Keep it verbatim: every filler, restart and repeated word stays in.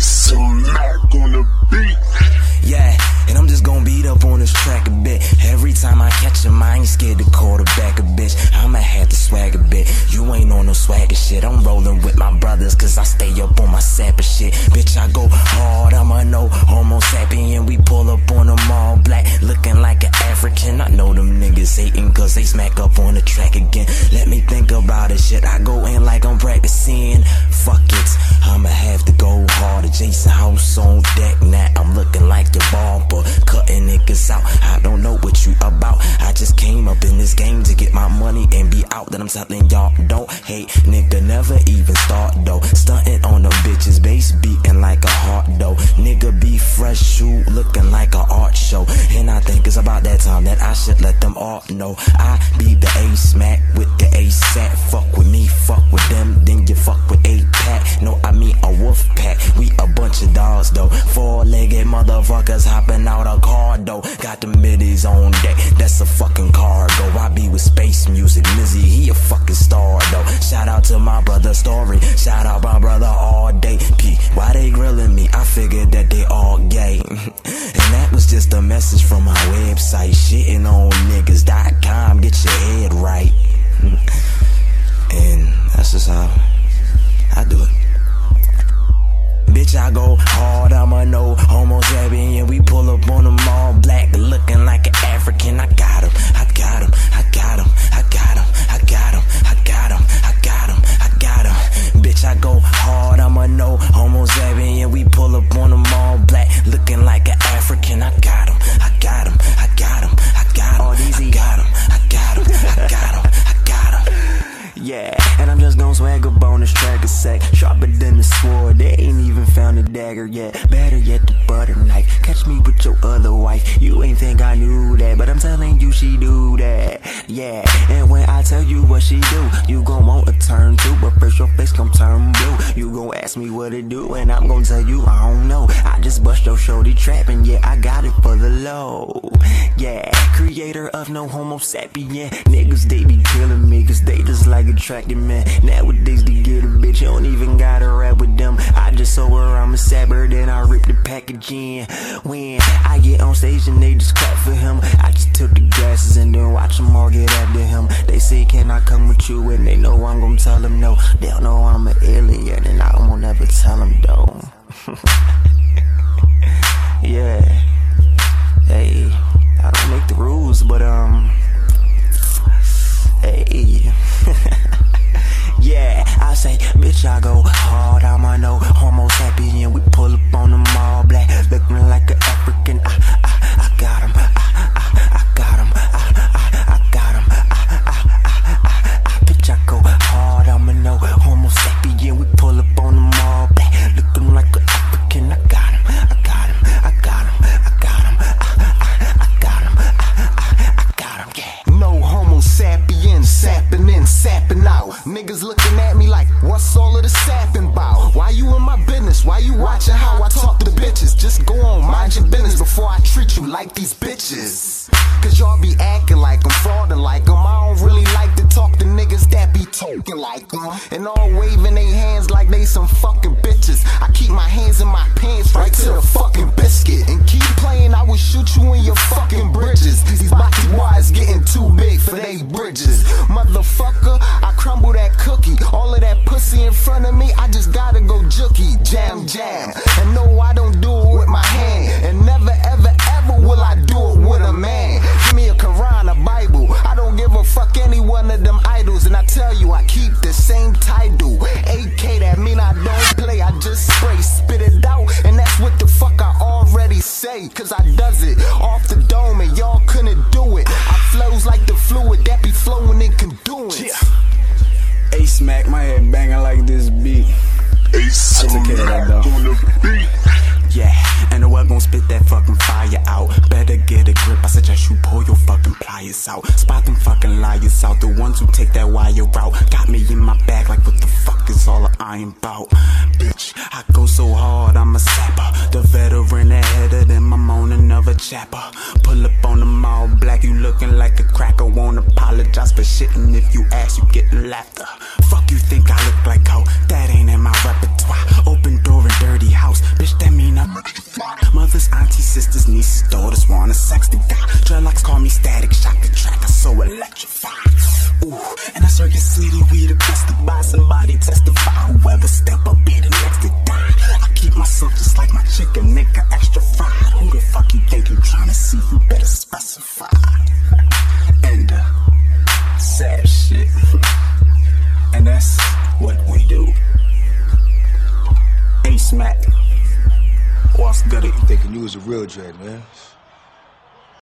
bass, I'm not gonna beat. Yeah, and I'm just gonna beat up on this track a bit. Every time I catch him, I ain't scared to call the back a bitch. I'ma have to swag a bit. You ain't on no swagger shit. I'm rolling with my brothers, cause I stay up on my sapper shit. Bitch, I go hard, I'ma know HomoSappian. We pull up on them all black, looking like an African. I know them niggas hating, cause they smack up on the track again. Let me think about it, shit. I go in like I'm practicing. Fuck it, I'ma have to go harder. Jason House on deck, now I'm looking like the barber, cutting niggas out. I don't know what you about. I just came up in this game to get my money and be out. That I'm telling y'all, don't hate, nigga. Never even start though. Stunting on the bitches, bass beating like a heart though. Nigga be fresh, shoe looking like a art show. And I think it's about that time that I should let them all know. I be the ace Mac with the ace sat. Fuck with me, fuck with them, then you fuck with a pack. No, I mean a wolf pack. We a bunch of dogs though. Four-legged motherfuckers hopping out a car though. Got the middies on deck. That's a fucking cargo. I be with space music. Mizzy, he a fucking star though. Shout out to my brother Story. Shout out my brother all day. P, why they grilling me? I figured that they all gay. And that was just a message from my website. Shitting on niggas dot com. Get your head right. And that's just how I do it. Bitch, I go hard, I'ma know HomoSappian. We pull up on them all black, looking like an African. I got him, I got him, I got him, I got him, I got him, I got him, I got him, I got him. Bitch, I go hard, I'ma know HomoSappian. We pull up on them all black, looking like an African. I got him, I got him, I got him, I got him, I got him, I got him, I got him, I got him. Yeah, and I'm just gonna swag up on this track a sec, sharper than the sword. They ain't even found a dagger yet, better yet the butter knife. Catch me with your other wife, you ain't think I knew that, but I'm telling you she do that. Yeah, and when I tell you what she do, you gon' want a turn too, but first your face gon' turn blue. You gon' ask me what to do, and I'm gon' tell you I don't know. I just bust your shorty trap, and yeah, I got it for the low. Yeah, creator of no HomoSappian. Niggas they be killing me, cause they just like attracting men. Nowadays they get a bitch, you don't even gotta rap with them. I just saw her, I'm a sapper, then I rip the package in. When I get on stage and they just clap for him, I just took the glasses and then watch them all get after him. They say, can I come with you? And they know I'm gonna tell them no. They don't know I'm an alien, and I won't ever tell them though. Yeah. Hey, I don't make the rules, but um hey. Yeah, I say, bitch, I go hard, I'ma know HomoSappian. We pull up on them all black, looking like an African. I, I, I got him, I, I, I got him, I, I, I got him, I, I, I, I, I, bitch, I go hard, I'ma know HomoSappian. We pull up on them all black, looking like an African. I got him, I got him, I got him, I got him, I, I, I got him, I, I, I got him, yeah. No HomoSappian, sapping in, sapping out. Niggas looking at me like, what's all of the sapping about? Why you in my business? Why you watching how I talk to bitches? Just go on, mind your business before I treat you like these bitches. Cause y'all be acting like I'm frauding like them. I don't really like to talk to niggas that be talking like them. And all waving they hands like they some fucking bitches. I keep my hands in my pants right to the fucking biscuit. And keep playing, I will shoot you in your fucking bridges. These boxy wires getting too big for they bridges. Motherfucker, I crumble that cookie, all of that pussy in front of me, I just gotta go jookie, jam jam, and no I don't do it with my hand, and never ever ever will I do it with a man. Give me a Quran, a Bible, I don't give a fuck any one of them idols, and I tell you I keep the same title, A K, that mean I don't play, I just spray, spit it out, and that's what the fuck I already say, cause I does it off the dome and y'all couldn't do it. I flows like the fluid that be flowing in conduits. Yeah. Ace Mac, my head banging like this beat. Ace, I took care of that though. Yeah, and the web gon' spit that fucking fire out. Better get a grip, I suggest you pull your fucking pliers out. Spot them fucking liars out, the ones who take that wire out. Got me in my bag like what the fuck is all I ain't about. Bitch, I go so hard, I'm a sapper. The veteran ahead of them, I'm on another chapter. Pull up on them all black, you looking like a cracker. Won't apologize for shitting, if you ask, you get laughter. Fuck you think I look like, ho, that ain't in my repertoire. Open door and dirty house, electrify. Ooh, and I serve your city, we the best to buy. Somebody testify, whoever step up be the next to die. I keep myself just like my chicken, make her extra fried. Who the fuck you think you tryna see? You better specify. And uh, sad shit. And that's what we do. Ace Mac. What's good at you? Thinking you was a real dread, man.